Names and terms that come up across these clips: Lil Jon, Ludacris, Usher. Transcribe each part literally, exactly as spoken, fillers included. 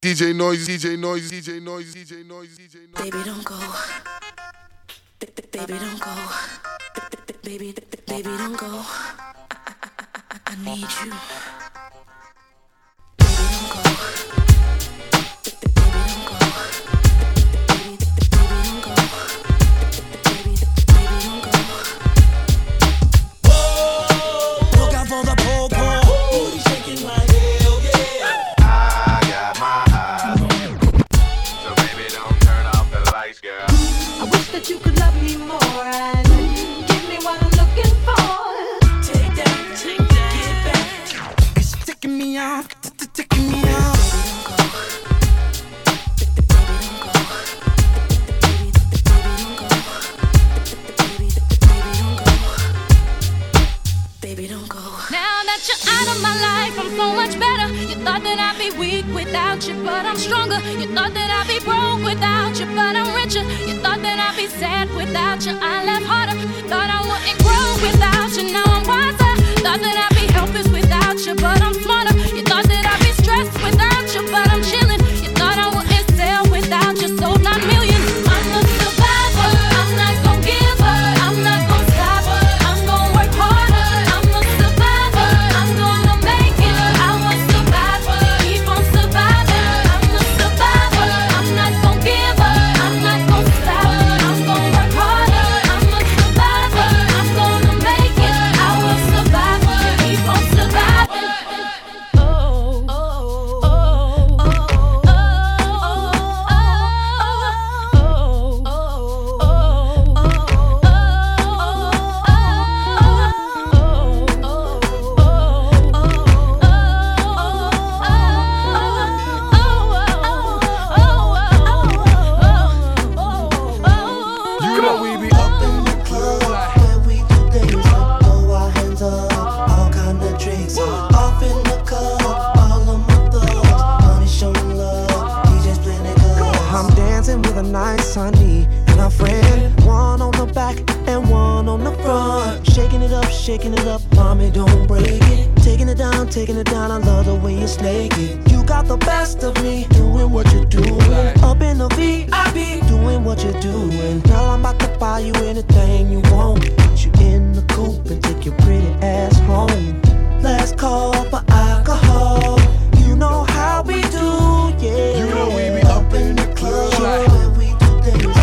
D J Noise, D J Noise, D J Noise, D J Noise, D J Noise. Baby, don't go. Baby, don't go. Baby, baby, don't go. I need you. Baby, don't go. Baby, don't go. Baby, don't go. Baby, don't go. Whoa! Look out for the popo. Booty shaking like hell, yeah. I got my eyes on you, so baby, don't turn off the lights, girl. I wish that you could love me more. I so much better. You thought that I'd be weak without you, but I'm stronger. You thought that I'd be broke without you, but I'm richer. You thought that I'd be sad without you, I laugh harder. Thought I wouldn't grow without you, now I'm wiser. Thought that I'd be helpless without you, but I'm smarter. You thought that I'd be stressed without you, but I'm chilling. You thought I wouldn't sell without you, sold nine million. I'm the survivor, I'm not gon' give up. I'm not gon' stop her, I'm gon' work harder. I'm the survivor, I'm gon' shaking it up, mommy, don't break it. Taking it down, taking it down, I love the way you snake it. You got the best of me, doing what you're doing. Up in the V I P, doing what you're doing. Girl, I'm about to buy you anything you want. Put you in the coupe and take your pretty ass home. Last call for alcohol, you know how we do, yeah. You know we be up in the club, when we do things.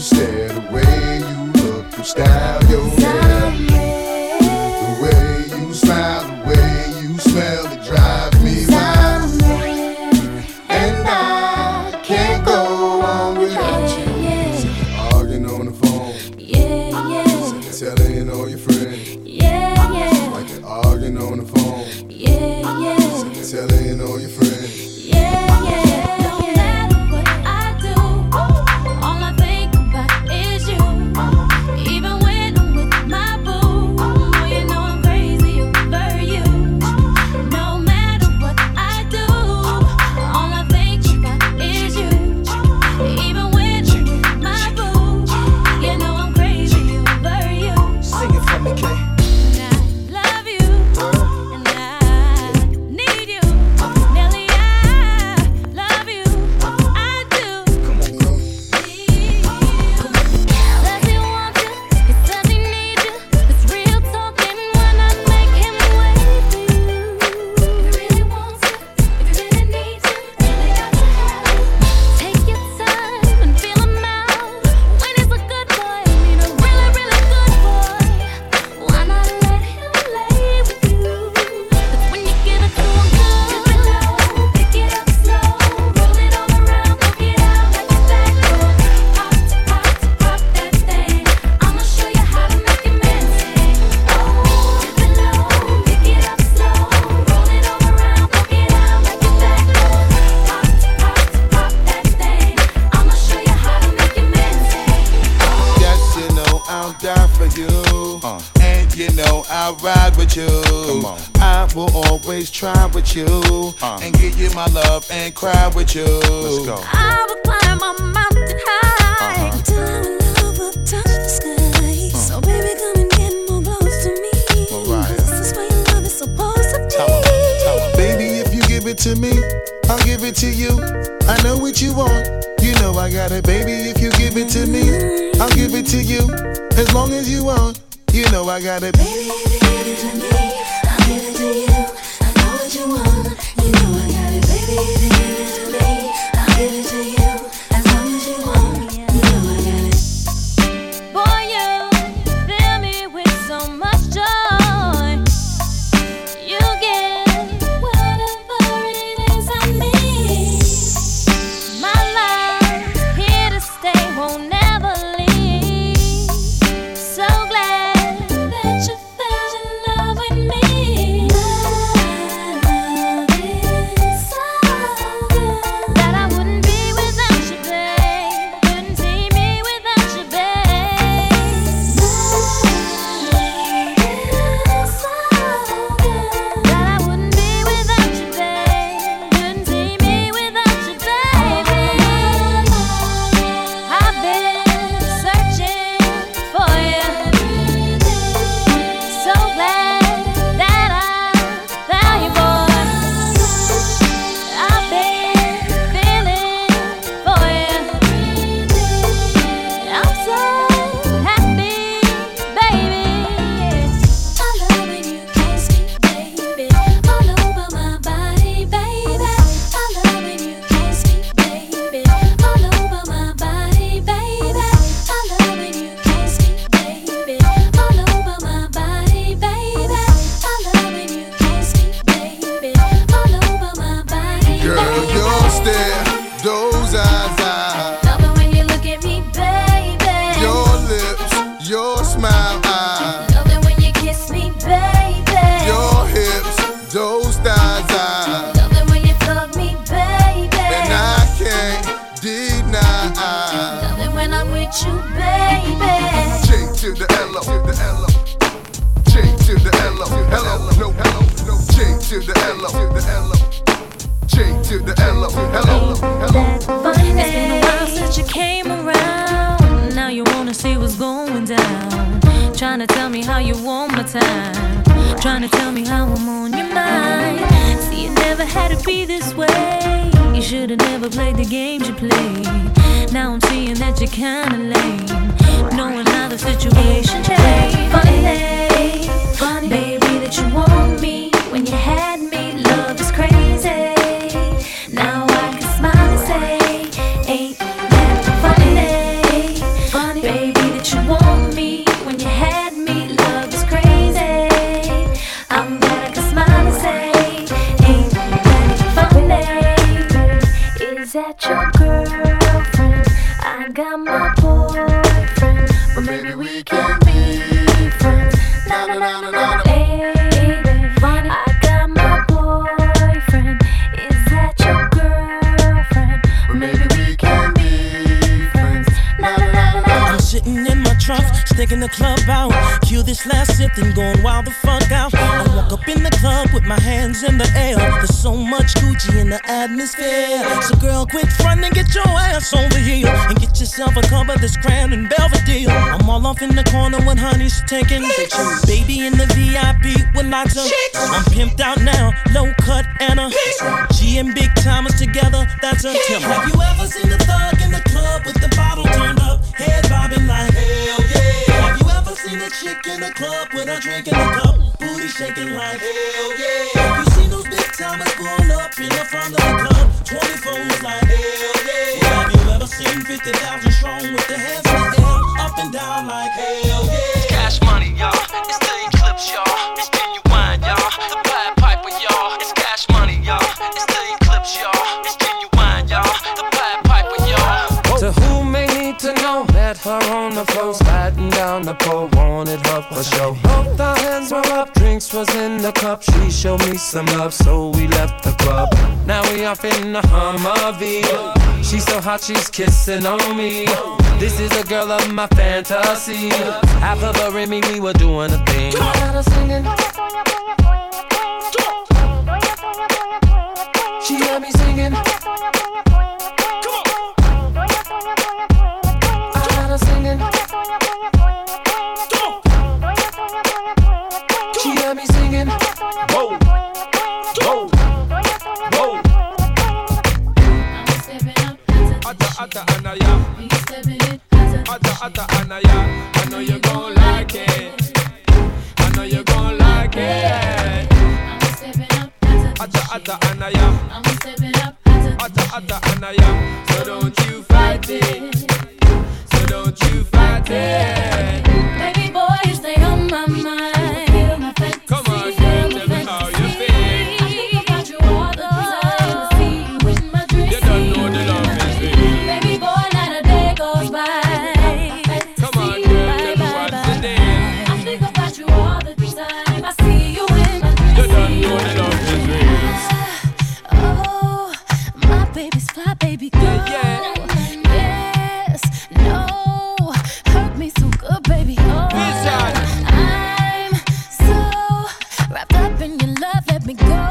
Stay. You know I ride with you. Come on. I will always try with you uh. and give you my love and cry with you. Let's go. I will climb a mountain high uh-huh. till our love will touch the sky. Uh. So baby, come and get more close to me. All right. This is where your love is supposed to be. Tell him, tell him. Baby, if you give it to me, I'll give it to you. I know what you want. You know I got it, baby. If you give it to me, I'll give it to you. As long as you want. You know I got it. Baby, if you give it to me, I'll give it to you. I know what you want. You know I got it. Baby, if you give it to me, I'll give it to you. As long as you want. You know I got it. Boy, you fill me with so much joy. You give whatever it is I need. My love, here to stay, won't never leave. So glad. In the corner when honey's taking pictures. Baby in the V I P with lots of chicks. I'm pimped out now, low cut and a Picks. G and Big Thomas together, that's a tip. Have you ever seen a thug in the club with the bottle turned up, head bobbing like hell yeah? Have you ever seen a chick in the club with a drink in the cup, booty shaking like hell yeah? Have you seen those Big Thomas pull up in the front of the club, twenty-fours like hell yeah? Have you ever seen fifty thousand strong with the hands in the air? Up and down like hell yeah. It's Cash Money, y'all. It's the Eclipse, y'all. It's Genuine, y'all. The Pied Piper, y'all. It's Cash Money, y'all. It's the Eclipse, y'all. It's Genuine, y'all. The Pied Piper, y'all. To who may need to know, met her on the floor, sliding down the pole, wanted love for show. Both our hands were up, drinks was in the cup. She showed me some love, so we left the club. Now we off in the Hummer V. She's so hot, she's kissing on me. This is the girl of my fantasy. After the Remy, we were doing a thing. Got her singing. She had me singing. I got her singing. She had me singing. Whoa, whoa, whoa. I'm stepping up as a teacher. I know you gon' like it. I know you gon' like it. Atta anaya, I'm stepping up. Atta atta anaya, so don't you fight it, so don't you fight it. Baby boy, you stay on my mind. Come on, girl, tell me how you feel. I think about you all the time. See you in my dreams. You don't know the love is real. Baby boy, not a day goes by. Come on, girl, tell me what's the deal. I think about you all the time. I see you in my dreams. You don't know the love. Baby's fly, baby girl. Yeah, yeah. Yes, no, hurt me so good, baby. Oh, I'm so wrapped up in your love. Let me go.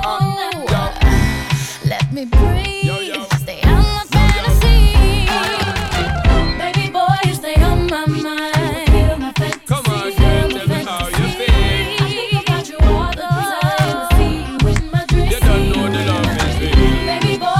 Let me breathe. Yo, yo. Stay out my fantasy. Uh, baby boy, you stay on my mind. Come on, girl, tell me how you feel. I think about you all the time. See you in my dreams. You don't know the love is real. Baby boy.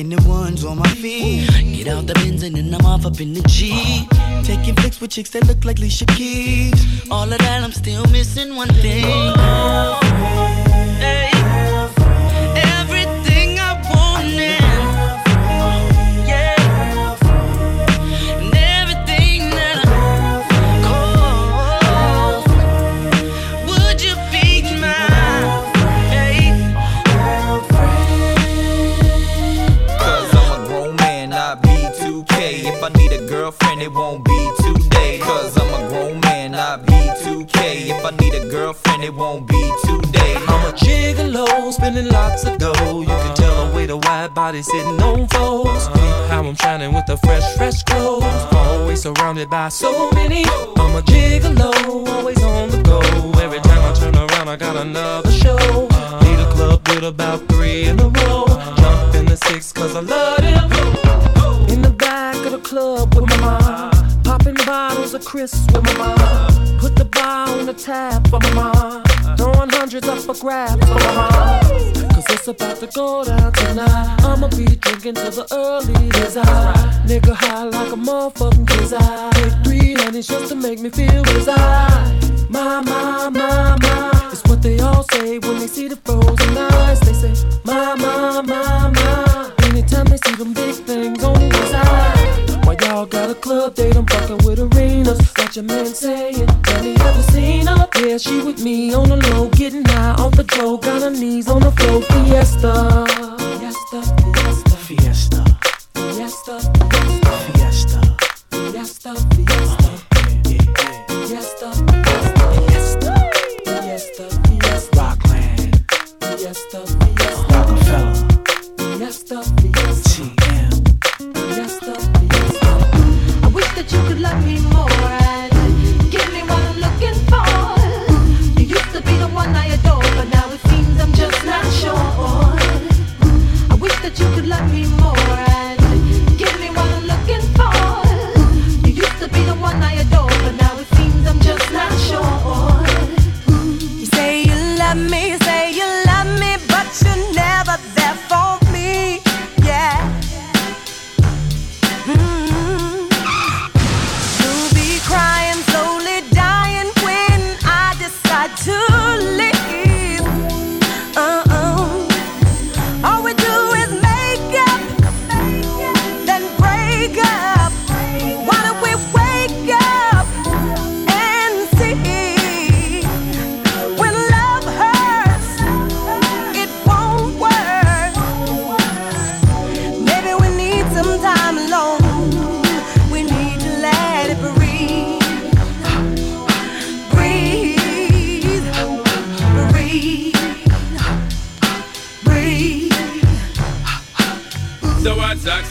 In the ones on my feet. Get out the Benz and then I'm off up in the G. Taking flicks with chicks that look like Alicia Keys. All of that, I'm still missing one thing. Girlfriend, hey. Girlfriend, everything I wanted. Girlfriend, yeah. Girlfriend, and everything that I called. Would you be mine? Girlfriend, it won't be today. Cause I'm a grown man, I be two K. If I need a girlfriend, it won't be today. I'm a gigolo, spending lots of dough. You can tell the way the wide body sitting on foes. How I'm shining with the fresh, fresh clothes. Always surrounded by so many. I'm a gigolo, always on the go. Every time I turn around, I got another show. Need a club with about three in a row. Jump in the six, cause I love them. Club with my mom, popping bottles of crisps with my mom, put the bar on the tap for my mom, throwing hundreds up for grabs for my mom, cause it's about to go down tonight, I'ma be drinking till the early desire, nigga high like a motherfucking desire, take three honey's just to make me feel desire, my, my, my, my, it's what they all say when they see the frozen eyes, they say, my, my, my, my, anytime they see them big things on the side. Why y'all got a club date? I'm fucking with arenas. Got your man saying, have you ever seen her? Yeah, she with me on the low, getting high off the dough. Got her knees on the floor. Fiesta, fiesta, fiesta, fiesta, fiesta, fiesta, fiesta, fiesta, fiesta, fiesta, fiesta, Rockland, fiesta, fiesta, Rockefeller, fiesta, fiesta, T M, fiesta. That you could love me more and give me what I'm looking for. You used to be the one I adore, but now it seems I'm just not sure. I wish that you could love me more and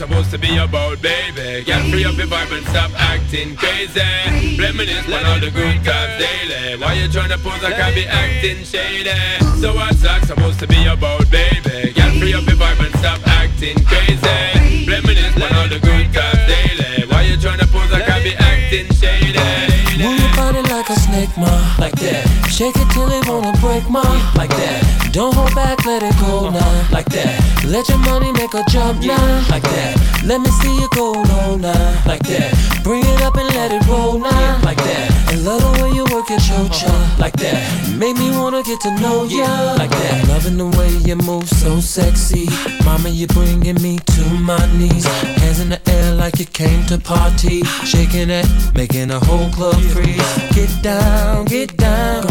supposed to be about, baby. Get free up your vibe and stop acting crazy. Reminisce on all the good times daily. Why you tryna pose like I be acting shady? So what's that supposed to be about, baby? Get free up your vibe and stop acting crazy. Reminisce on all the good times daily. Why you tryna pose like I be acting shady? Move your body like a snake, ma. Like that. Shake it till it wanna break, ma. Like that. Don't hold back, let it go, now. Like that. Let your money make a jump, yeah. Now. Like that. Let me see you go, no, now. Like that. Bring it up and let it roll, now. Like that. I love the way you work your cho-cha. Like that. Make me wanna get to know ya. Yeah. Like that. I'm loving the way you move, so sexy. Mama, you're bringing me to my knees. Hands in the air like you came to party. Shaking it, making a whole club. Get down, get down.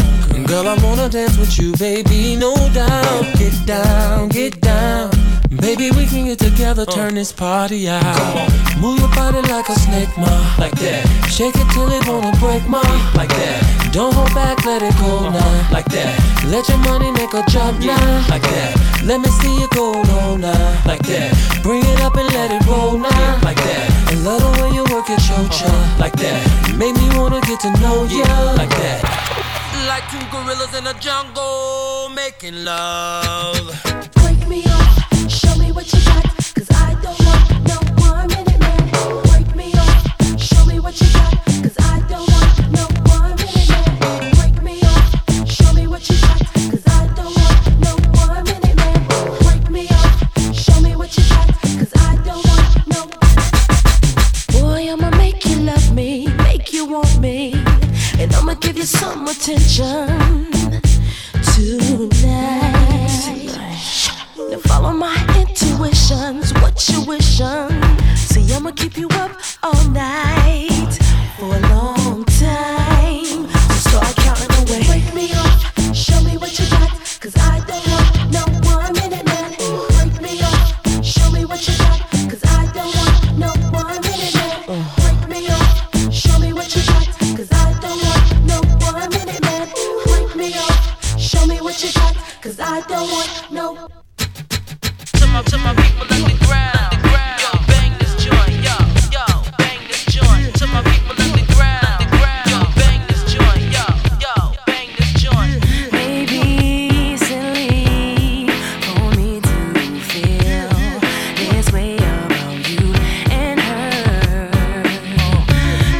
Girl, I wanna dance with you, baby, no doubt. Get down, get down. Baby, we can get together, turn this party out. Move your body like a snake, ma. Like that. Shake it till it wanna break, ma. Like that. Don't hold back, let it go, now. Like that. Let your money make a jump, now. Like that. Let me see you go, no, now. Like that. Bring it up and let it roll, now. Like that. I love the way you work your cho-cha. Like that. Make me wanna get to know ya. Like that. Like two gorillas in a jungle making love. Wake me up. Show me what you got, cause I don't want no one minute man. Break me off, show me what you got, cause I don't want no one minute man. Break me off, show me what you got, cause I don't want no one minute man. Break me off, show me what you got, cause I don't want no. Boy, I'ma make you love me, make you want me, and I'ma give you some attention tonight. Now follow my intuitions, what you wishin'. See, I'ma keep you up all night for a long time. So start counting away. Break me off, show me what you got, cause I don't want no one minute man. Break me off, show me what you got, cause I don't want no one minute man. Break me off, show me what you got, cause I don't want no one minute man. Break me off, show me what you got, cause I don't want no. To my people underground, underground, yo, bang this joint, yo, yo, bang this joint. To my people underground, underground, yo, bang this joint, yo, yo, bang this joint. Maybe silly for me to feel this way about you and her,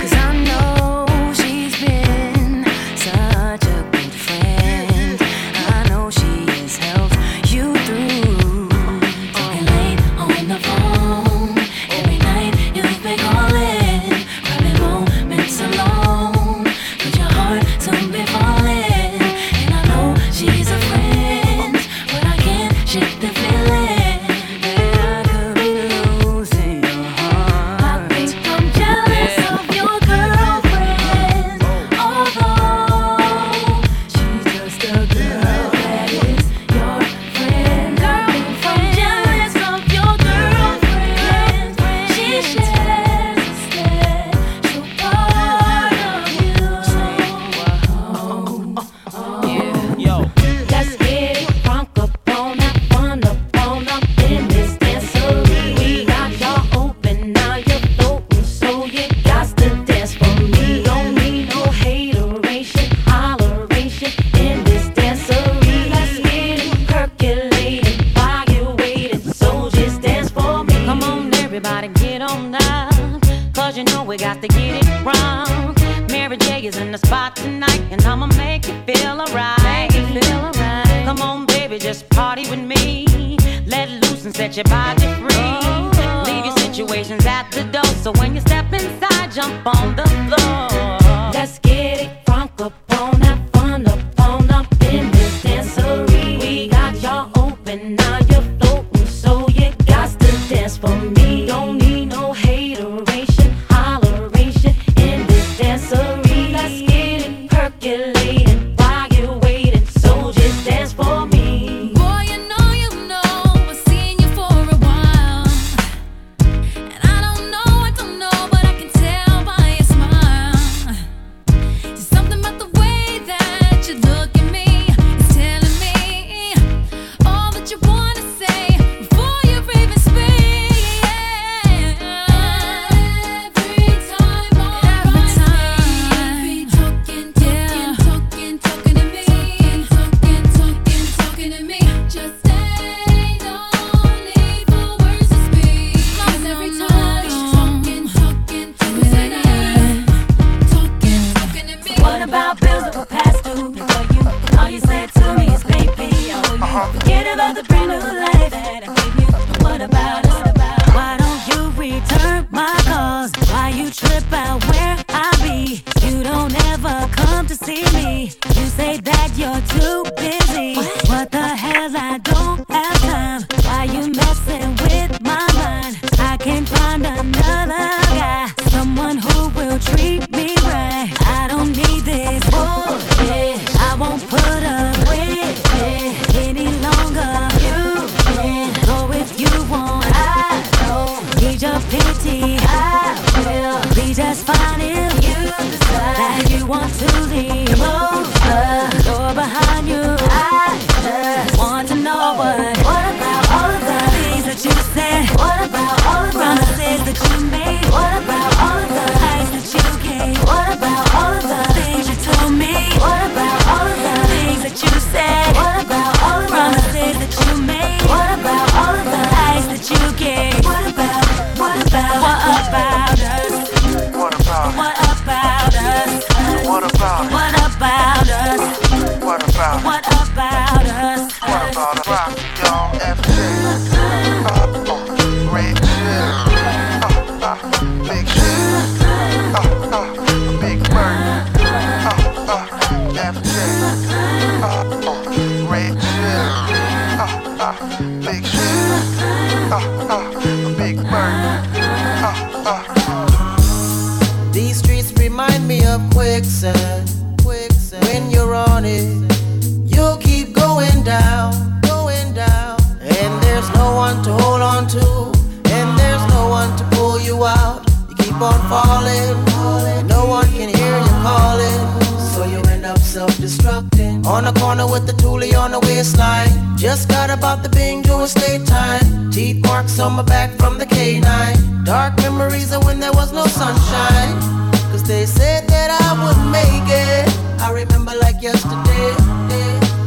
cause I know she's been such a good friend. I know she has helped you through. say that you're too busy. What, what the hell? I don't have time. Why you messing with my mind? I can find another guy, someone who will treat me right. I don't need this bullshit. I won't put up with it any longer. You can go if you want. I don't need your pity. I will be just fine if you decide that you want to leave. Close the door behind you. I just want to know what. What about all of the things that you said? What about all of the promises that you made? What about all of the lies that you gave? What about all of the things you told me? What about all of the things that you said? What about all of the promises that you made? What about all of the lies that you gave? What about, what about, what about us? What about, what about us? What about, what about us? What about, what about us? What about rock, y'all, F J, red shit, big shit, big bird, F J, red shit, big shit, big bird. These streets remind me of quicksand. When you're on it, you'll keep going down, going down. And there's no one to hold on to, and there's no one to pull you out. You keep on falling, falling. No one can hear you calling, so you end up self-destructing. On the corner with the toolie on the waistline. Just got about the bing doing state time. Teeth marks on my back from the K nine. Dark memories of when there was no sunshine. They said that I would make it. I remember like yesterday,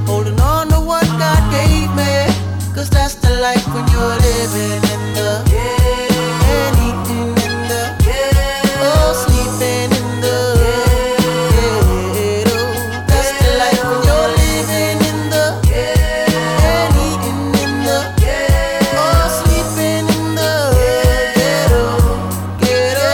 holding on to what God gave me. Cause that's the life when you're living in the yeah, and eating in the yeah, oh, sleeping in the yeah, oh. That's the life when you're living in the yeah, and eating in the yeah, oh, sleeping in the ghetto, ghetto. Believe.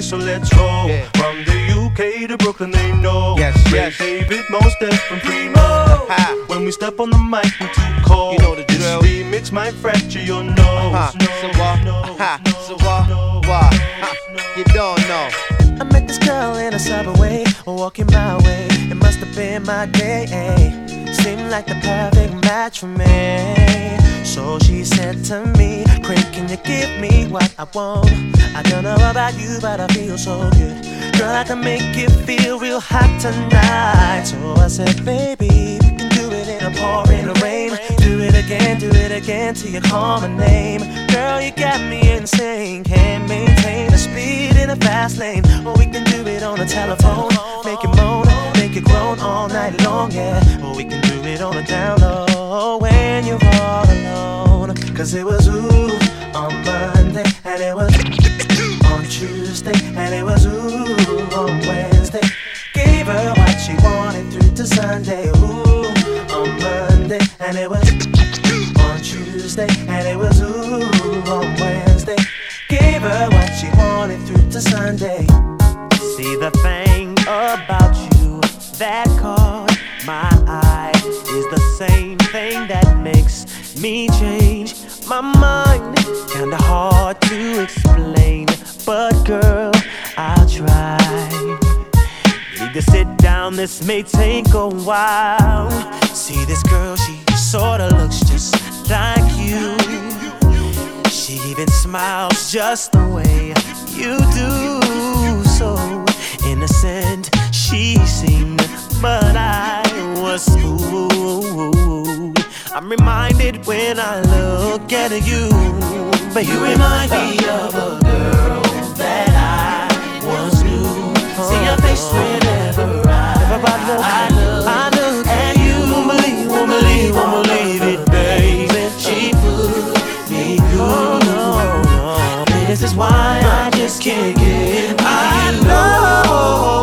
So let's roll, yeah. From the U K to Brooklyn they know, yes, yes. David, Mo, Steph and Primo. uh-huh. When we step on the mic we too cold, you know the drill. This remix might fracture your nose. uh-huh. So what, no, uh-huh. no, so what, no, what? No, no. You don't know. I met this girl in a subway, walking my way, it must have been my day. Seemed like the perfect match for me. So she said to me, Craig, can you give me what I want? I don't know about you, but I feel so good. Girl, I can make it feel real hot tonight. So I said, baby, we can do it in a pour, in the rain. Do it again, do it again till you call my name. Girl, you got me insane. Can't maintain the speed in a fast lane. Or we can do it on the telephone. Make it moan, make it groan all night long, yeah. Or we can do it on the down low when you're all alone. Cause it was ooh on Monday, and it was on Tuesday, and it was ooh on Wednesday. Gave her what she wanted through to Sunday. Ooh on Monday, and it was on Tuesday, and it was ooh on Wednesday. Gave her what she wanted through to Sunday. See, the thing about you that caught my eye is the same thing that makes me change my mind. Kinda hard to explain, but girl, I'll try. Need to sit down, this may take a while. See this girl, she sorta looks just like you. She even smiles just the way you do. So innocent she seemed, but I was fooled. I'm reminded when I look at you, but you remind me of a girl that I once knew. Oh. See your face whenever I, I look, I look at you. Won't believe, won't believe, won't believe it, baby. She put me through. Oh, no, no. This is why I just can't get my love.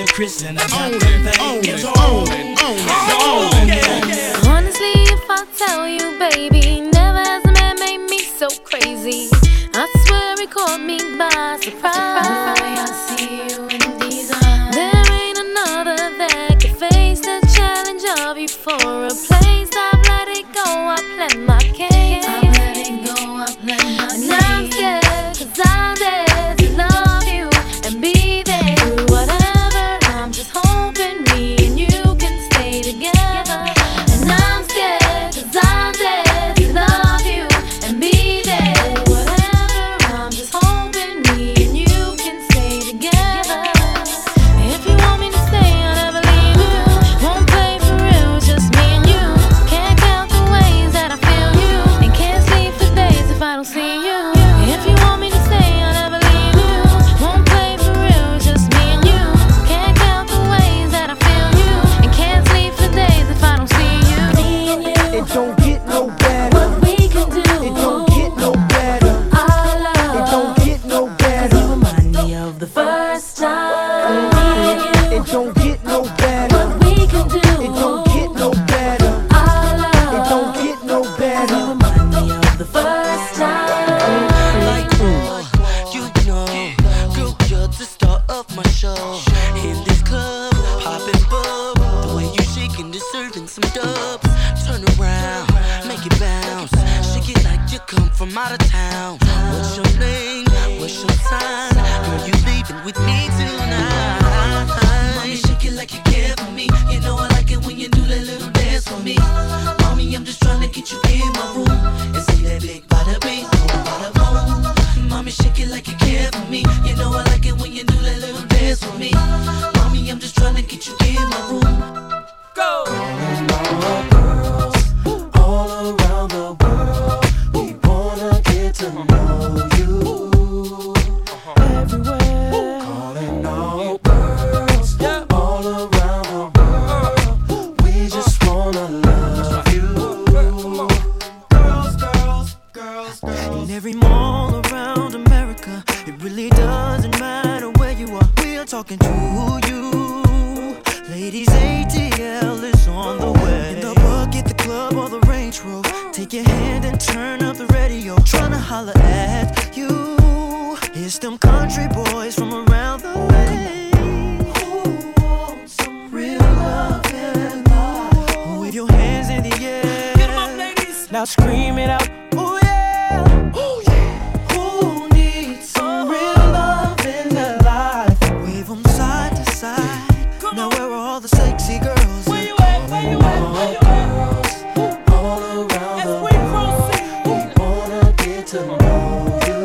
Ludacris and I'm on it, on it, on it, on it. Honestly, if I tell you, baby, never has a man made me so crazy. I swear he caught me by surprise. The way I see you in these eyes, there ain't another that can face the challenge of you for a place. I've let it go, I play my game. I've let it go, I play my game. And I'm scared, 'cause I'm there to love you and be there through whatever. I'm just hoping me and you can stay together. And I'm scared, 'cause I'm there to love you and be there through whatever. I'm just hoping me and you can stay together. If you want me to stay, I'll never leave you. Won't play for real, it's just me and you. Can't count the ways that I feel you, and can't sleep for days if I don't see you. If you want me to stay, I'll never leave you. Won't play for real, it's just me and you. Can't count the ways that I feel you, and can't sleep for days if I don't see you. Me and you, it don't get no better. What we can do, it don't get no better. Our love, it don't get no better. 'Cause you remind me of the first time. Me and you, it don't get no better. What we can do, it don't get no better. Our love, it don't get no better. 'Cause you remind me of the first time. Like what you know, girl, you're the star of my show. In this club, poppin' bub, the way you shaking, deserving some dubs. Turn around, make it bounce, shake it like you come from out of town. What's your name? What's your sign? Girl, you leaving with me tonight? Mommy, shake it like you care for me. You know I like it when you do that little dance for me. Mommy, I'm just tryna get you in my room and see that big body beat, bada boom. Mommy, shake it like you care for me. You know I like it when you do that little dance for me. Mommy, I'm just tryna get you in my room. Go! All girls, all around the world, we wanna get to know you. Everywhere, calling all girls, all around the world, we just wanna love you. Girls, girls, girls, girls. In every mall around America, it really doesn't matter where you are. We're talking to you, ladies. A T L is on the way. In the bucket, the club, or the Range Rover. Take your hand and turn up the radio. Tryna holler at you. It's them country boys from around the way who want some real love and love. With your hands in the air. Get 'em up, ladies. Now scream it out. Ooh yeah. Ooh yeah. Who needs some real love in their life? Wave 'em side to side. Now where are all the sexy girls? Where you at? Where you at? Where you at? All girls, all around the world, we wanna get to know you.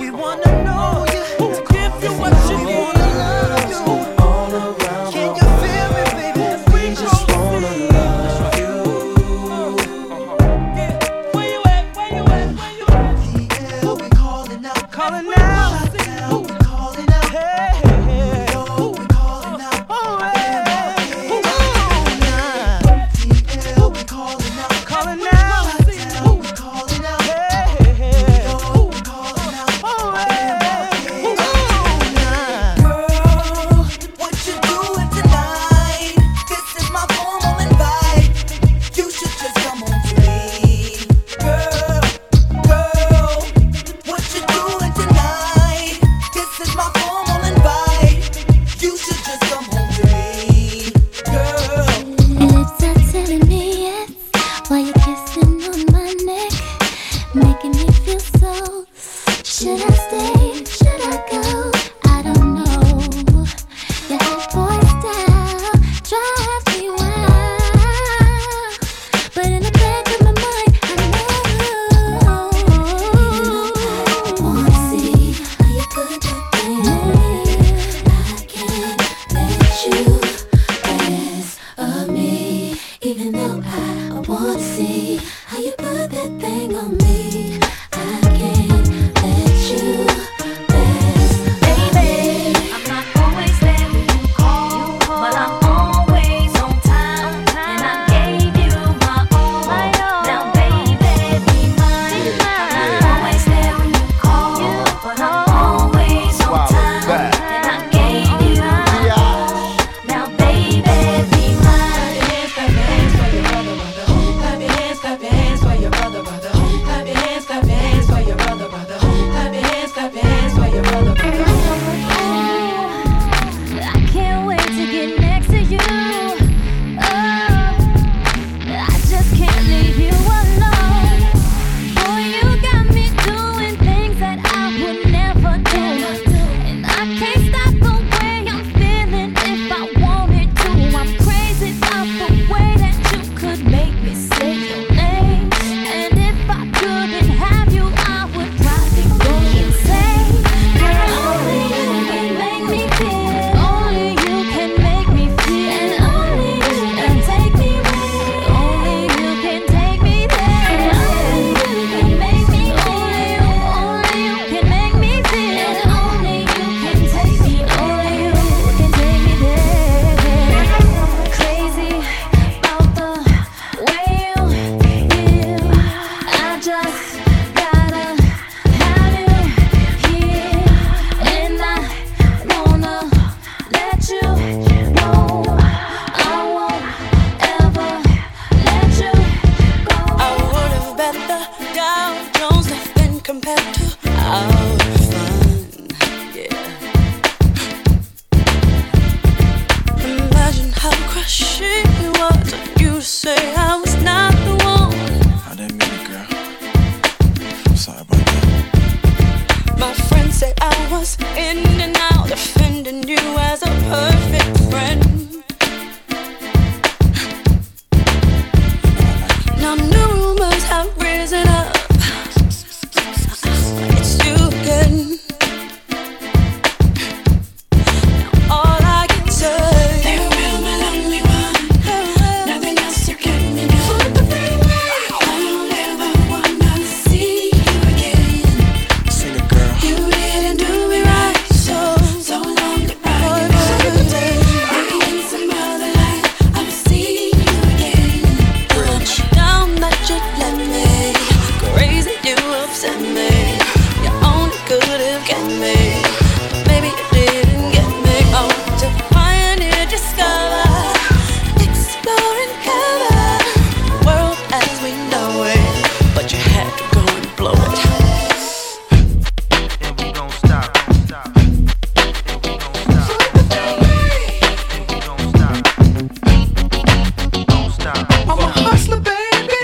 We wanna know you, to give you what you need. We wanna love you, all around the world. Can you feel me, baby? We just wanna love you. Where you at? Where you at? Where you at? Yeah, we calling out, calling out.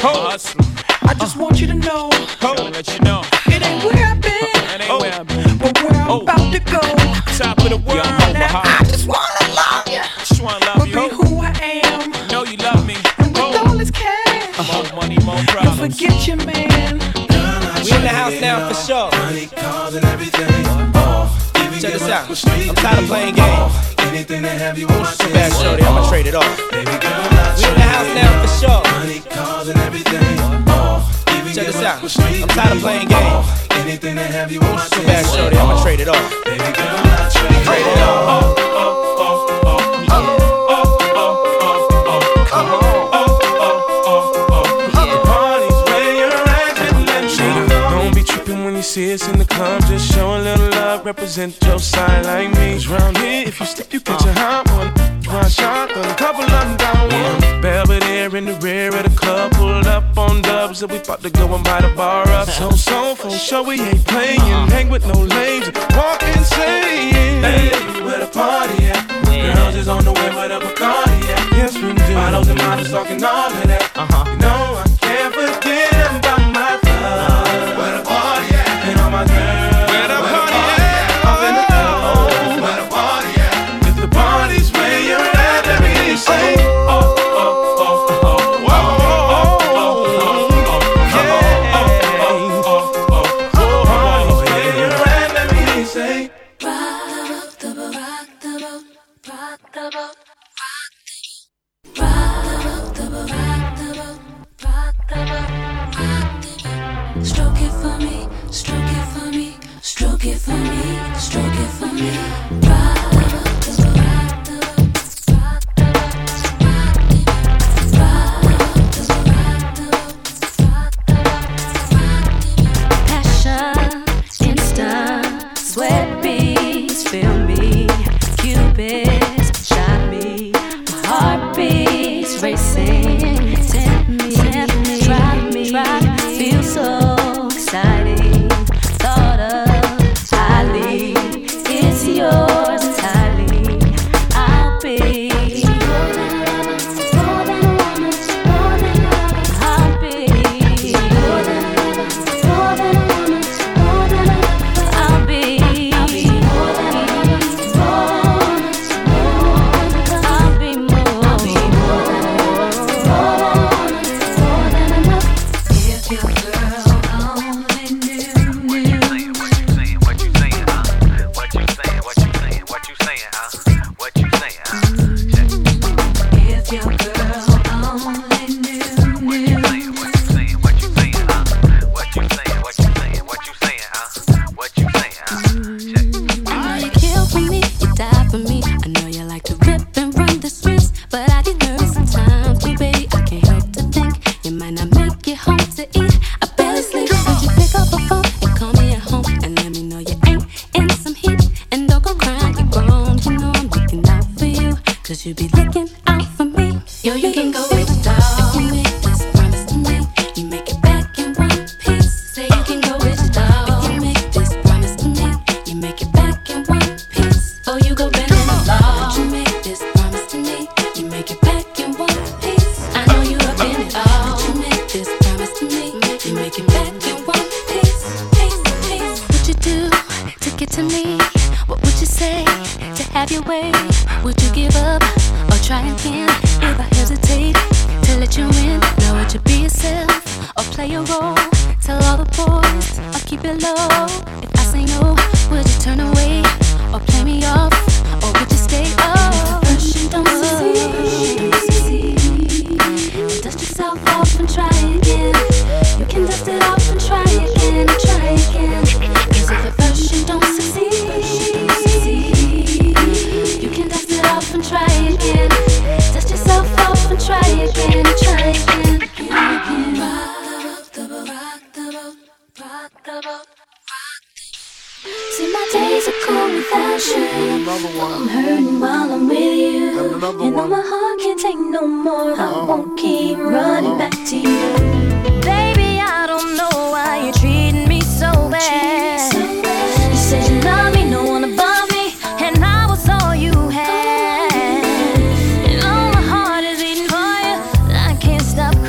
oh. I just want you to know, oh. Let you know it ain't where I've been, oh. But where I'm oh. about to go. Top of the world now. I just wanna love you, just wanna love but you, be who I am. You know you love me, and oh. with all this cash, more money, more problems. Don't forget your man. We in the house now for sure. Check this out. I'm tired of playing games. Anything that have you want to say, I'ma trade it off. Baby girl, we in the house now for sure. Money, cars, and everything. Check this out. I'm tired of playing games. Anything that have you want to say, I'ma trade it off. Baby girl, trade it off. See us in the club, just show a little love, represent your side like me. 'Cause round here, if you slip, you catch a hot one. One shot, throw a couple of them down one. Belvedere in the rear of the club, pulled up on dubs that we about to go and buy the bar up. So, so, for sure we ain't playing, hang with no lames, walk insane. Hey, where the party at? Girls is on the way with a Bacardi at. Yes, we do. Models and models talking all of that. Uh-huh. You know I can't forget about my love. Where the party at? Where the party at? All in the club. Where the party at? If the party's where you're at, let me say, oh, oh, oh, oh, oh, oh, oh, oh, oh, oh, party's where you're at, let me say. Rock the boat, rock the boat, rock the boat, rock the boat, rock the boat, rock the boat, rock the boat. Stroke it for me, stroke it. Stroke it for me, stroke it for me. Rock the boat, rock the boat, rock the boat, rock the boat, rock the boat. Passion, instant, sweat beats fill me. Cupid shot me, my heartbeat's racing. Tempt me, tempt me, drive me, drive me. Feel so exciting.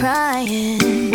Crying.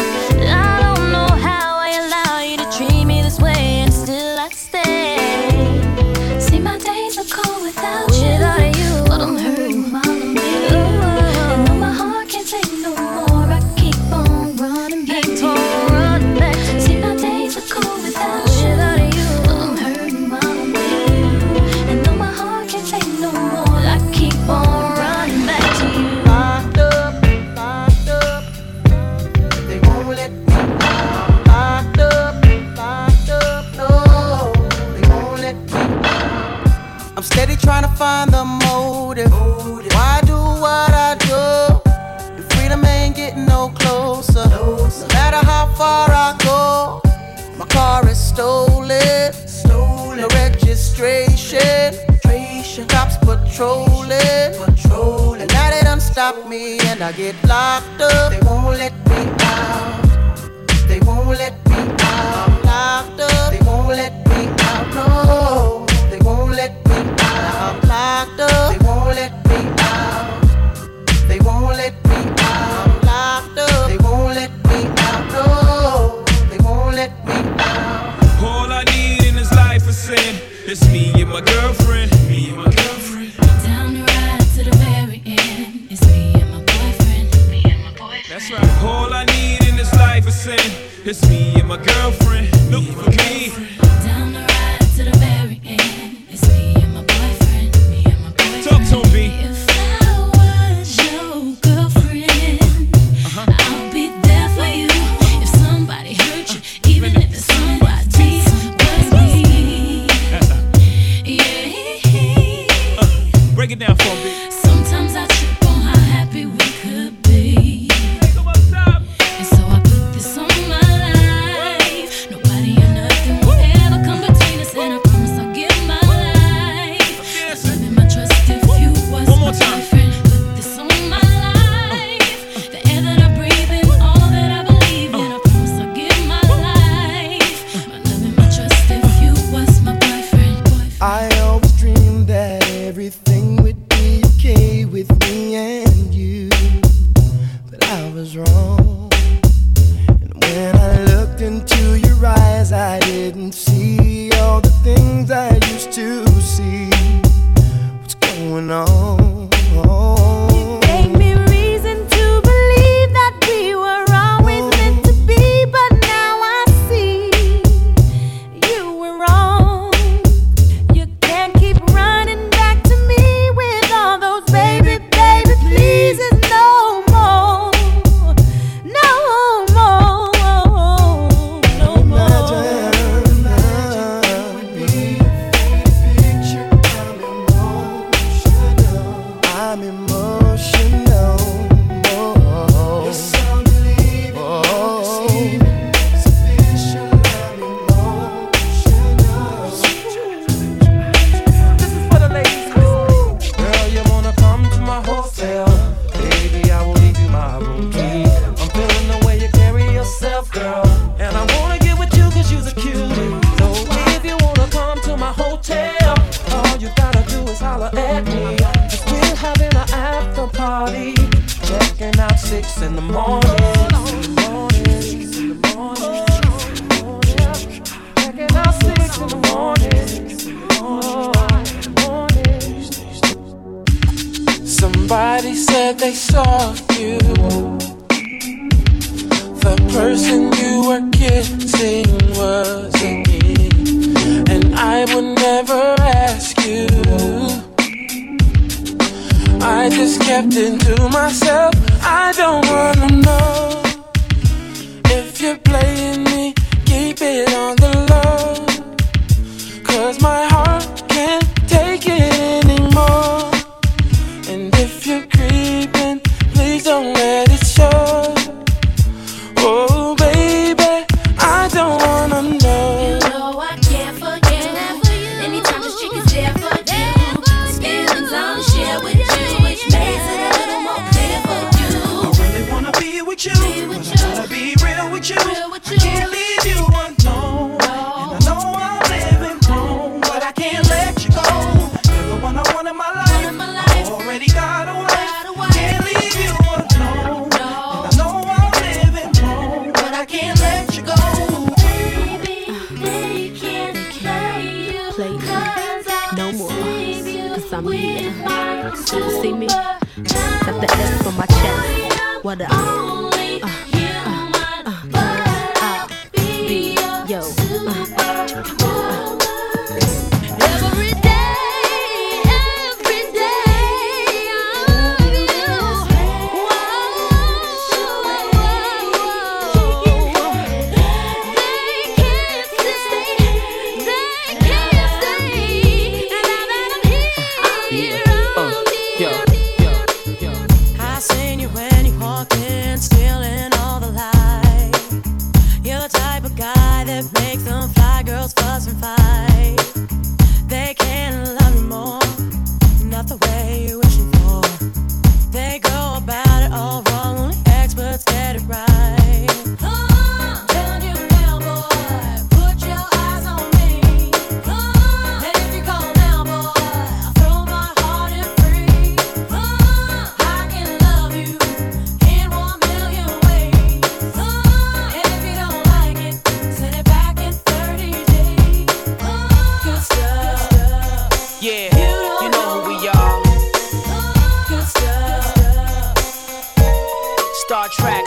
no closer. No matter how far I go, my car is stolen. Stolen. The registration. registration. Cops patrolling. patrolling. And now they done stop me and I get locked up. They won't let me out. They won't let me out. I'm locked up. They won't let me out. No. They won't let me out. I'm locked up. They won't let me out. They won't let me out. I'm locked up. They won't let me out. No, they won't let me out. All I need in this life is sin. It's me and my girlfriend. Me and my girlfriend. Down the ride to the very end. It's me and my boyfriend. Me and my boyfriend. That's right. All I need in this life is sin. It's me and my girlfriend. Look for me. Down the ride to the very end. It's me and my boyfriend. Me and my boyfriend. Talk to me. Break it down for me. Sometimes I trip on how happy we could be. And so I put this on my life. Nobody or nothing will ever come between us. And I promise I'll give my life. Living my trust if you was my boyfriend. Put this on my life. The air that I breathe and all that I believe in. I promise I'll give my life. My love and my trust if you was my boyfriend. boyfriend. I always dreamed that everything with me and you, but I was wrong. And when I looked into your eyes, I didn't see all the things I used to see. What's going on? You gave me reason to believe that we were always oh. meant to be, but now I see you were wrong. You can't keep running back to me with all those babies. Please, it's no more, no more, no more. Imagine, imagine would be a picture. I'm emotional. I'm emotional. Oh. Yes, I'm believing. Oh. Deceiving. Sufficient. I'm emotional. This is for the ladies. Ooh. Girl, you wanna come to my hotel? Girl, and I wanna get with you cause you's a cutie. So if you wanna come to my hotel, all you gotta do is holler at me. We're having an after party, checking out six in the morning. Six in the morning, checking out six in the morning. Oh, morning. Somebody said they saw you. The person you were kissing was a kid, and I would never ask you. I just kept it to myself. I don't wanna know if you're playing me. Keep it on the low, cause my heart can't take it anymore. And if you're creeping, please don't let it show. Oh, baby, I don't wanna know. You know I can't forget you. Anytime this chick is there for you, this feeling's all I share with you, which makes it a little more clear for you. I really wanna be with you, be with you. I wanna be real with you. real with you I can't leave you alone, no. And I know I'm living wrong, but I can't let you go. You're the one I want in my life, my life. I already got a wife, got a can't leave you alone. I'm here. See me? Got the S on my chest. What up? Only uh, uh, uh, uh, be yo. Uh,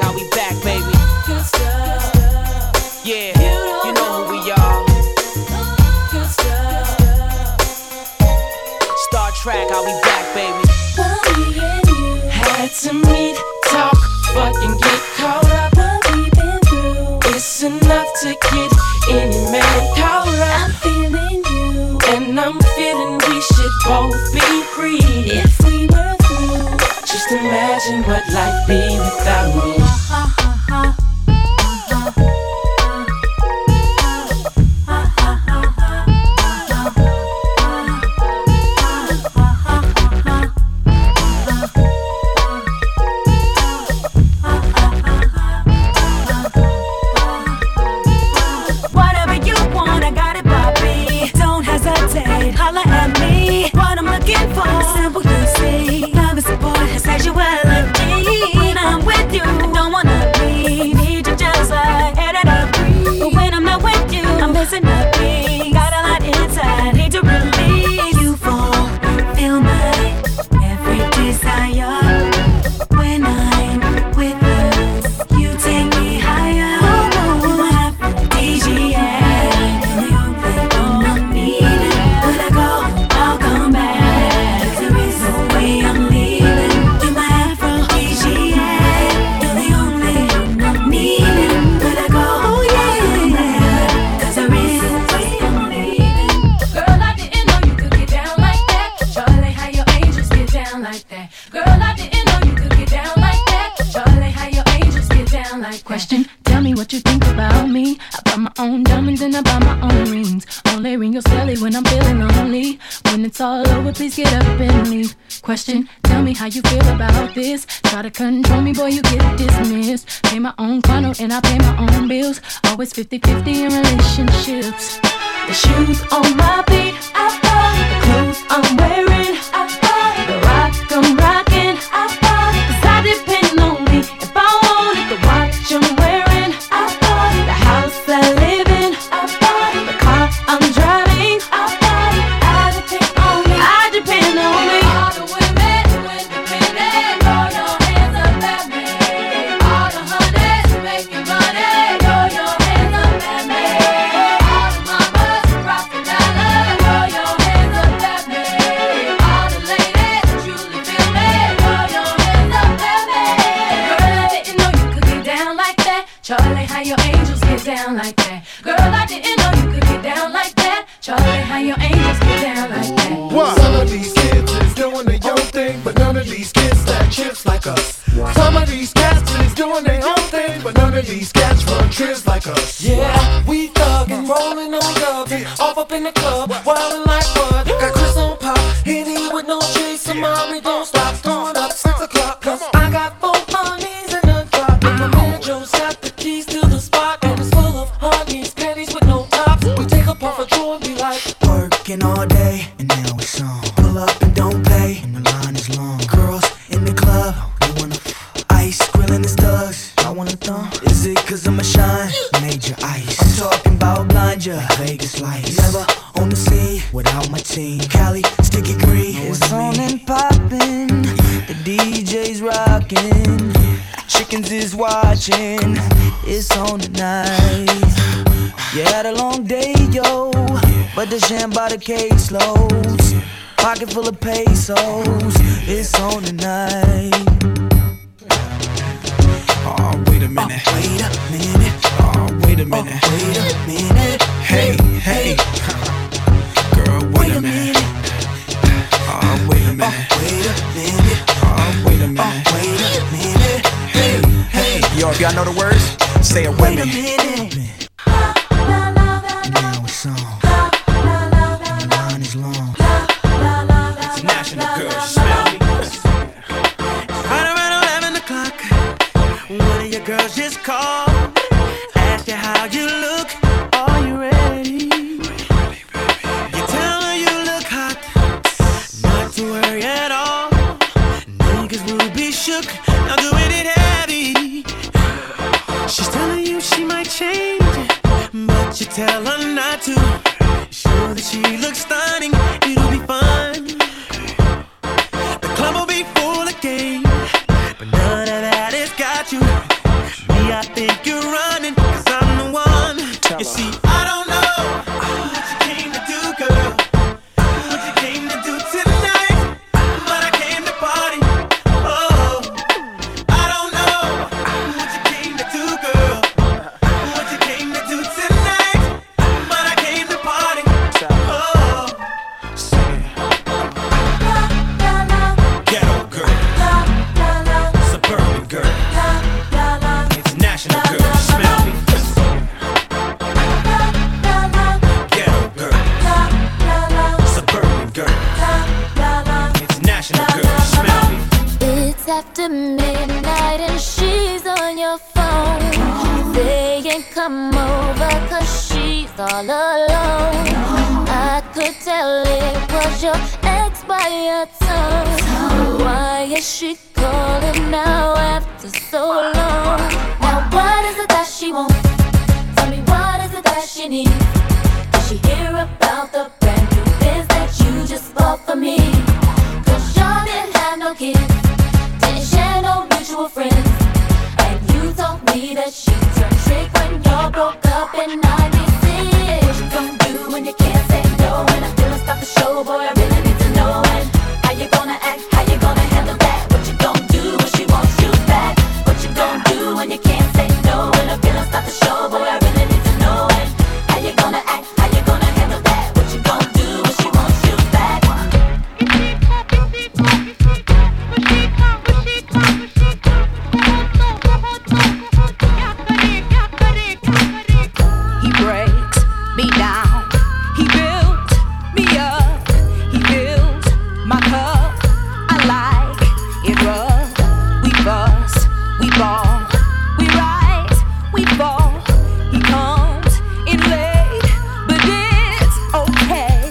Now we back, baby. Good stuff. Yeah, you know who we are. Good stuff. Star Trek, I'll be back, baby. Well, we and you had to meet, talk, fucking get caught up. What we've been through, it's enough to get any man caught up. I'm feeling you, and I'm feeling we should both be free. If we were through, just imagine what life be without me. Question, tell me how you feel about this. Try to control me, boy, you get dismissed. Pay my own funnel and I pay my own bills. Always fifty-fifty in relationships. The shoes on my feet, I bought it. The clothes I'm wearing, I bought it. The rock I'm rocking, I bought it. 'Cause I depend on me if I want it. The watch I'm wearing, I bought it. The house I live in, I bought it. The car I'm driving, I bought it. I depend on me, I depend on me. These cats run trips like us. Yeah, we thuggin', rollin' on dubbin', off up in the club, wildin' like bud. Got Chris on pop, Henny with no chase, and mommy don't stop. Throwin' up six o'clock, 'cause I got four bunnies in the drop. My man Joe's got the keys to the spot, and it's full of honeys, panties with no tops. We take a puff of joy and be like, workin' all day, and now it's on. Pull up and don't pay, and the line is long. Girls in the club, they wanna ice, grillin' this thugs. I wanna thump. Is it 'cause I'ma shine? Major ice. I'm talking about blind ya, like Vegas lights. Never on the scene without my team. Cali, sticky green. It's on and poppin'. The D J's rockin'. Chickens is watchin'. It's on tonight. You had a long day, yo, but the sham by the case loads. Pocket full of pesos. It's on tonight. Oh, wait a minute. Oh, wait a minute. Oh, wait a minute. Oh, wait a minute. Hey, hey. Girl, wait, wait a minute. Oh, wait a minute. Oh, wait a minute. Oh, wait a minute. Oh, wait a minute. Hey, hey. Yo, if y'all know the words, say it with wait me. Wait a minute. Now it's on. And the line is long. It's National Girl Smell Girls just call, ask you how you look, are you ready? You tell her you look hot, not to worry at all. Niggas will be shook, now doing it heavy. She's telling you she might change, but you tell her not to. Sure that she looks stunning, it'll be fun. The club will be full of games, but none of that has got you. I think you're running, cause I'm the one. You see, I don't know what you came to do, girl, what you came to do tonight, but I came to party. Oh, I don't know what you came to do, girl, what you came to do tonight, but I came to party. Oh, ghetto girl, suburban girl, international girl, you smell me. Ghetto girl, suburban girl, international girl, you smell me. It's after midnight and she's on your phone. They ain't come over cause she's all alone. I could tell it was your ex by your tone. Why is she calling now after so long? What is it that she wants? Tell me what is it that she needs? Did she hear about the brand new biz that you just bought for me? Cause y'all didn't have no kids, didn't share no mutual friends, and you told me that she turned trick when y'all broke up in ninety-six. What you gonna do when you can't say no? And I feel like stop the show, boy, I really need to know. And how you gonna act? How you gonna handle that? What you gonna do when she wants you back? What you gonna do when you can't? Stop the show, boy, I really need to know it. How you gonna act? How you gonna handle that? What you gonna do when she wants you back? He breaks me down, he builds me up, he fills my cup. I like it rough. We bust, we ball, the sun.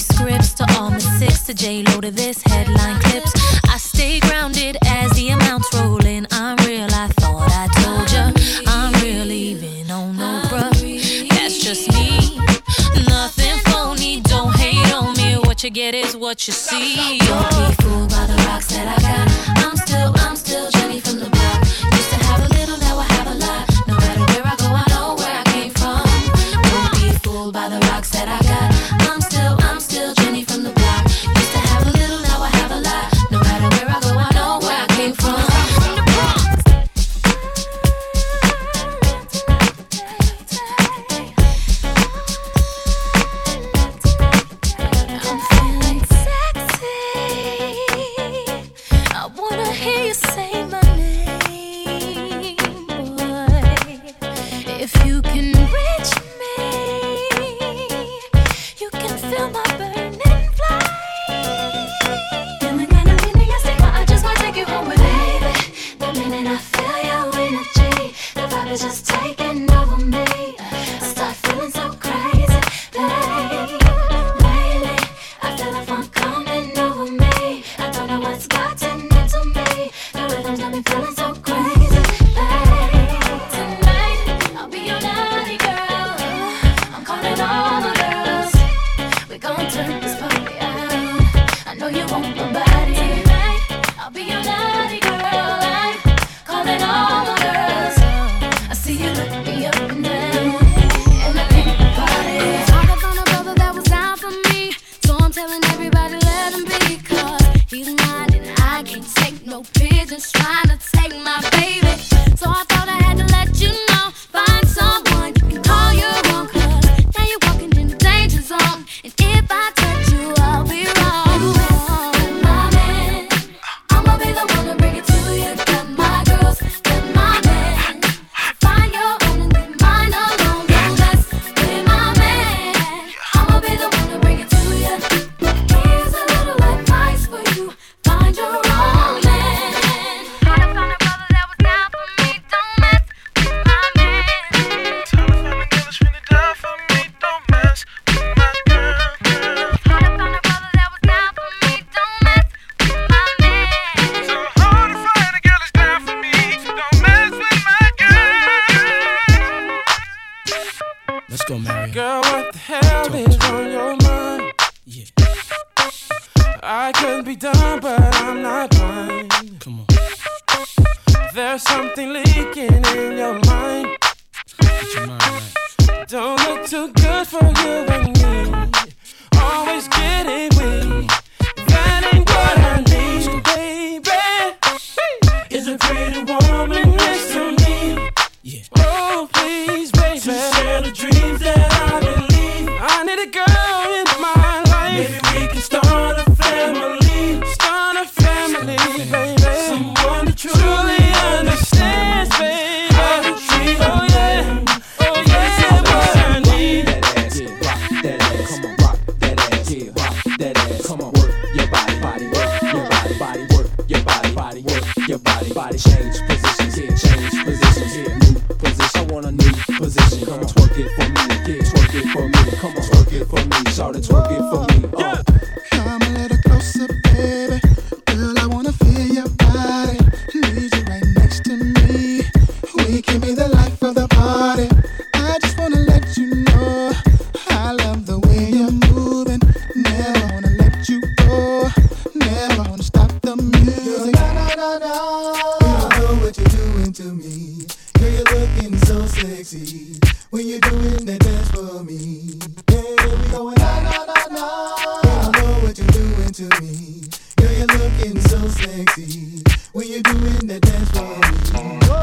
scripts to all the six to J-Lo to this headline clips. I stay grounded as the amounts roll in. I'm real, I thought I told ya. I'm real, even on no bruh. That's just me. Nothing phony, don't hate on me. What you get is what you see. Don't be fooled by the rocks that I got. I'm still, I'm still Jenny from the block. Used to have a little, now I have a lot. No matter where I go, I know where I came from. Don't be fooled by the rocks that I got. I'm still, I'm still Jenny from the block. Used to have a little, now I have a lot. No matter where I go, I know where I came from. I'm feeling sexy. I wanna hear you say my name, boy. If you can reach me, you can feel my burning flame. You're the kind of feeling I stick with. I just wanna take you home with me. Baby, the minute I feel your energy, the vibe is just taking over me. I start feeling so crazy, babe. Lately, I feel the funk coming over me. I don't know what's gotten into me. The rhythm's got me feeling so crazy, babe. Tonight, I'll be your naughty girl. I'm calling all the girls. We gon' turn this party out. I know you want my body. Tonight, I'll be your naughty girl. I'm calling all the girls. I see you look me up and down in the pink party. I got on a brother that was down for me, so I'm telling everybody let him be, cause he's mine and I can't take no pigeons trying to take my baby. So I thought I had to let you know, find someone you can call your own, cause now you're walking in the danger zone, and if I touch you, I'll be wrong. You're my man, I'ma be the one to bring it to you. Got my girls, got my man. Find your own and leave mine alone. Don't mess with my man. I'ma be the one to bring it to you. Here's a little advice for you. Find your own man. Got a phone brother that was down for me. Don't mess with my man. Tell her that my girl's finna die for me. Don't mess with my girl. Got a phone brother that was down for me. Don't mess with my man. So hard to find a girl is down for me. Don't mess with my girl. Let's go, Mary. Girl, what the hell is on your mind? Yeah, I could be done, but I'm not blind. come on. There's something leaking in your mind. Get your mind right. Don't look too good for you and me. Always getting weak. That ain't what I need, baby. Is a pretty woman next to me. Yeah. Oh, please, baby. To share the dreams that I believe. I need a girl in my Maybe life. we can start a family. Start a family, baby. Someone that truly understands, baby. How to treat oh, yeah. Oh, yeah, what I need. That ass, rock that ass, come on, rock that ass, yeah, rock that ass, come on, work your body, body, work your body, body, work your body, body, work your body, body, change positions here, change positions here, new position. I want a new position. Come on, twerk it for me, yeah, twerk it for me, come on, twerk it for me, shout it, twerk it for me. Oh. Come a little closer, baby. Girl, I wanna feel your body. Need you right next to me. We can be the life of the party. I just wanna let you know I love the way you're moving. Never wanna let you go. Never wanna stop the music. Da da da da. You know what you're doing to me. Girl, you're looking so sexy when you're doing that dance for me. Yeah, we going da da da da. You know what you're doing to me. Girl, you're looking so sexy when you're doing that dance for me. Oh.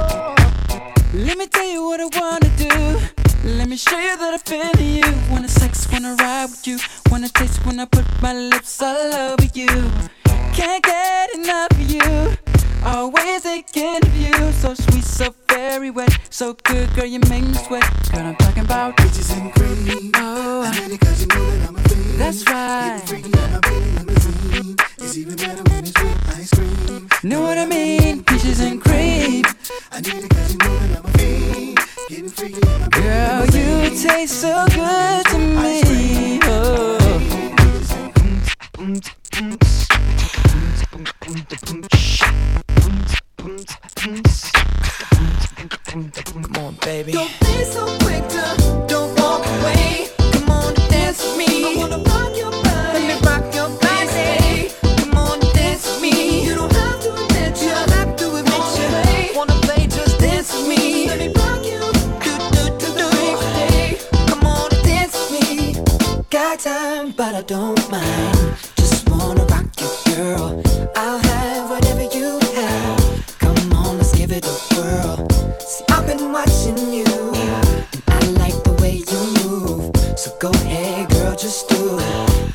Let me tell you what I wanna do. Let me show you that I feel you. Wanna sex, wanna ride with you. Wanna taste when I put my lips all over you. Can't get enough of you. Always thinking of you. So sweet, so very wet. So good, girl, you make me sweat. Girl, I'm talking about bitches and cream. Oh, I'm ready 'cause you know that I'm a fiend. That's right. You're freaking out, my baby limousine. It's even better when it's with ice cream. Know what I mean? Peaches and cream. I need it 'cause you know that I'm a fiend. Getting freaky in my baby Girl, you limousine. taste so good to me. Ice cream, oh. got time, but I don't mind. Just wanna rock you, girl. I'll have whatever you have. Come on, let's give it a whirl. See, I've been watching you, and I like the way you move. So go ahead, girl, just do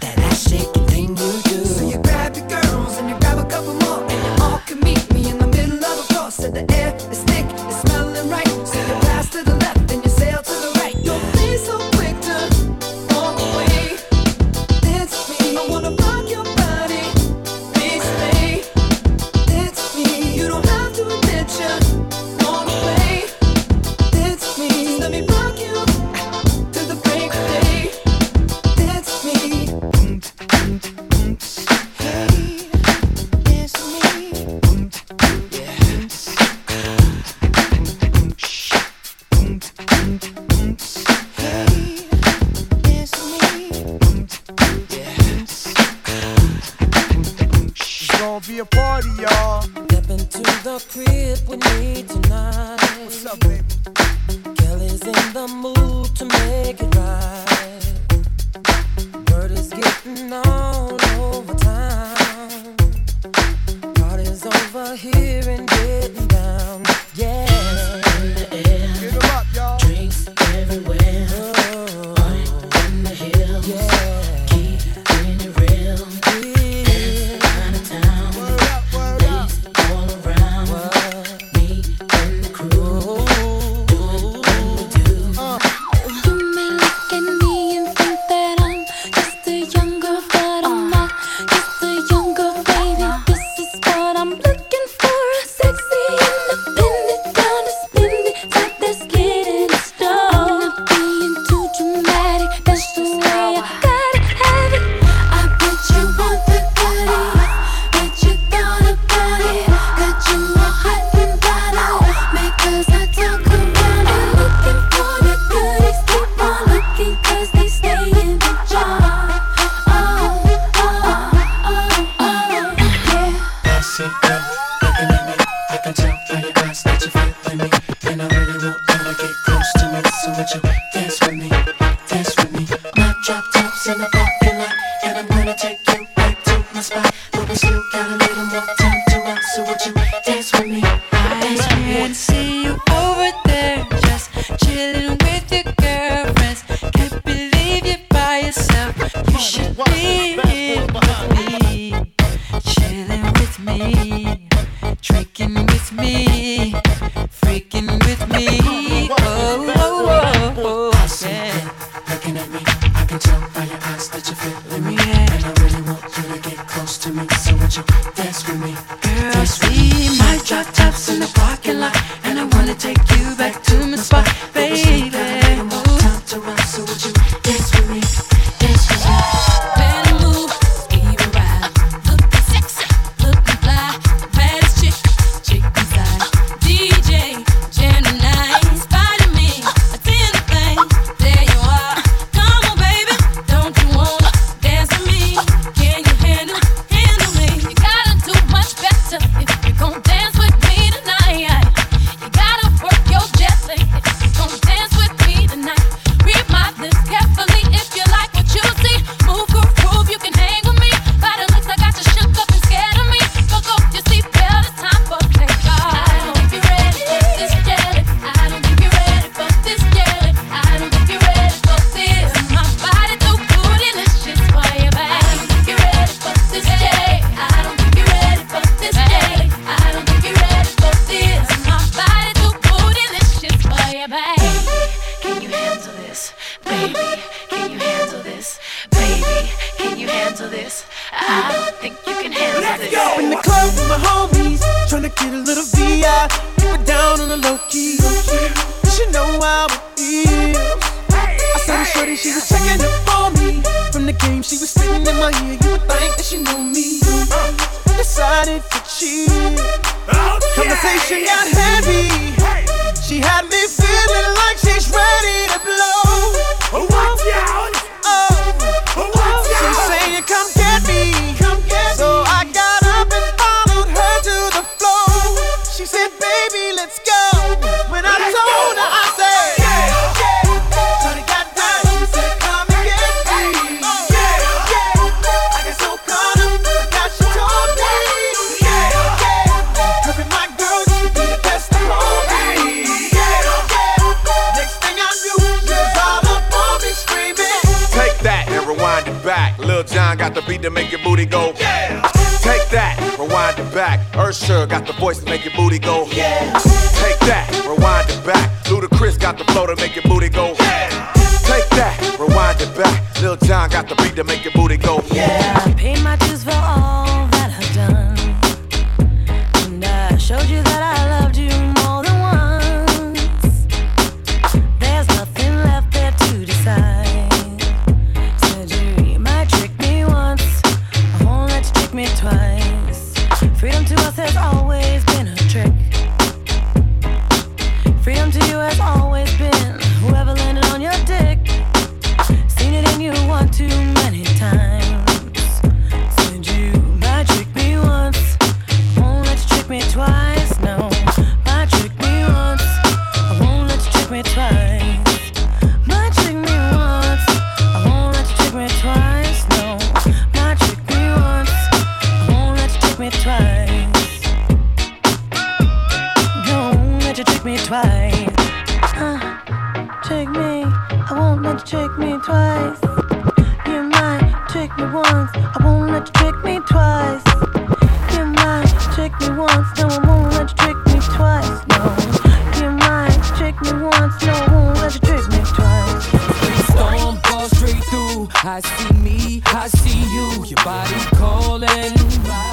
that ass shaking thing you do. So you grab your girls and you grab a couple more, and you all can meet me in the middle of a floor. Said the air is thick, it's smelling right. So you pass to the left and you sail to the right. Don't be so quick to. Tony got diamonds that come and get me. back. Lil Jon got the beat to make your booty go. Yeah. Take that, rewind it back. Usher got the voice to make your booty go. Yeah. Take that, rewind it back. Ludacris got the flow to make your booty go. Yeah. Take that, rewind it back. Lil Jon got the beat to make your booty go. Yeah. I paid my dues for all that I've done, and I showed you that I loved you more than once. There's nothing left there to decide. Said you might trick me once, I won't let you trick me twice. Freedom to us has always been a trick. Freedom to you has always been whoever landed on your dick. Seen it in you one too many times. Said you might trick me once, won't let you trick me twice. No, might trick me once, I won't let you trick me twice. Might trick me once, I won't let you trick me twice. No, might trick me once, I won't let you trick me twice. Don't let you trick me twice. Uh, trick me. I won't let you trick me twice. You might trick me once, I won't let you trick me twice. You might trick me once, no, I won't let you trick me twice. No, you might trick me once, no, I won't let you trick me twice. Storm goes straight through. I see me, I see you. Your body calling.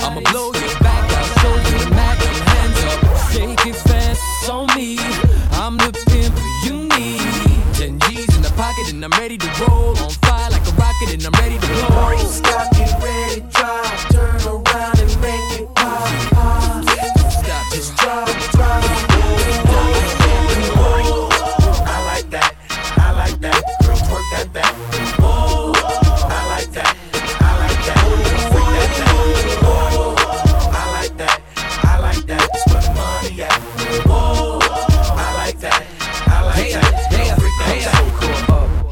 I'ma blow your back, I'll show you Mac. Hands up, shake it fast on me. I'm the pimp you need. ten G's in the pocket and I'm ready to roll. On fire like a rocket and I'm ready to blow. Party stop, get ready, drive. Turn around and make it pop, pop. Stop, just drive, drive. Whoa, I like that, I like that. Girl, work that back. Whoa, I like that, I like that. Freak that back. Whoa, I like that, I like that. That's where the money at. Whoa, I like that, I like that.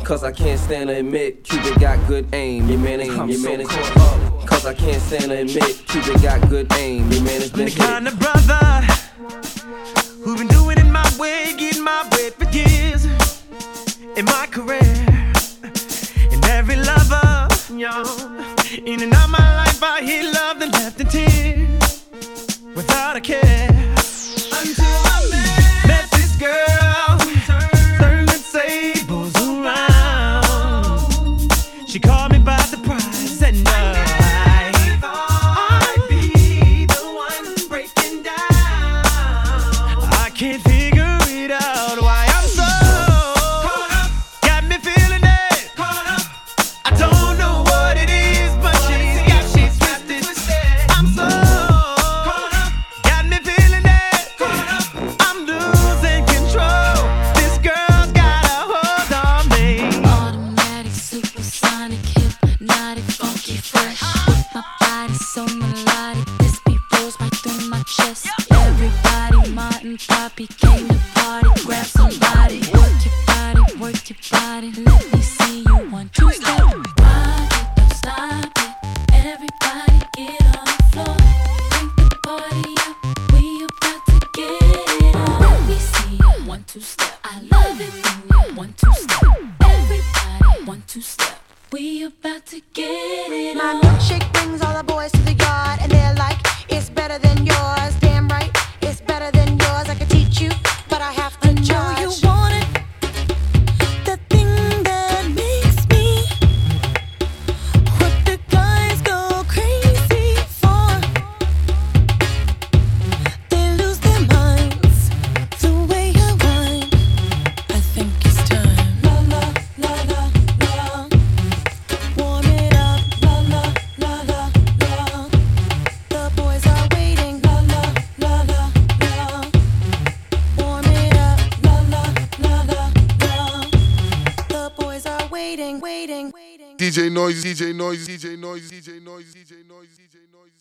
Cause I can't stand to admit, Cupid got good aim. Your man ain't, your so man ain't. Cool. Cause I can't stand to admit, Cupid got good aim. Your man is been I'm the hit. Kind of brother who been doing it my way, getting my way for years in my career. And every lover, yo, in and out my life, I hit love and left in tears without a care. Until I met, met this girl. She called me by the price and now I, I thought I'd be the one breaking down. I can't figure it out why I'm so caught up. Got me feeling it caught up. I don't know what it is, but she's got me twisted. I'm so caught up. Got me feeling it caught up. I'm losing control. This girl's got a hold on me. Automatic superstar. Naughty, funky, fresh. With my body so melodic, this beat rolls right through my chest. Everybody, Martin, Poppy came to party. Grab somebody, work your body, work your body. Let me see you one, two, step. Rock it, don't stop it. Everybody get on the floor. Bring the party up, we about to get it on. Let me see you one, two, step. I love it when you one, two, step. Everybody, one, two, step. We about to get it on. My milkshake brings all the boys to the yard, and they're like, it's better than yours. Damn right, it's better than yours. I could teach you, but I have to I charge. I know you want it, the thing that makes me what the guys go crazy for. They lose their minds the way I whine. I think it's time. La la la la la. D J Noise, D J Noise, D J Noise, D J Noise, D J Noise, D J Noise, D J Noise.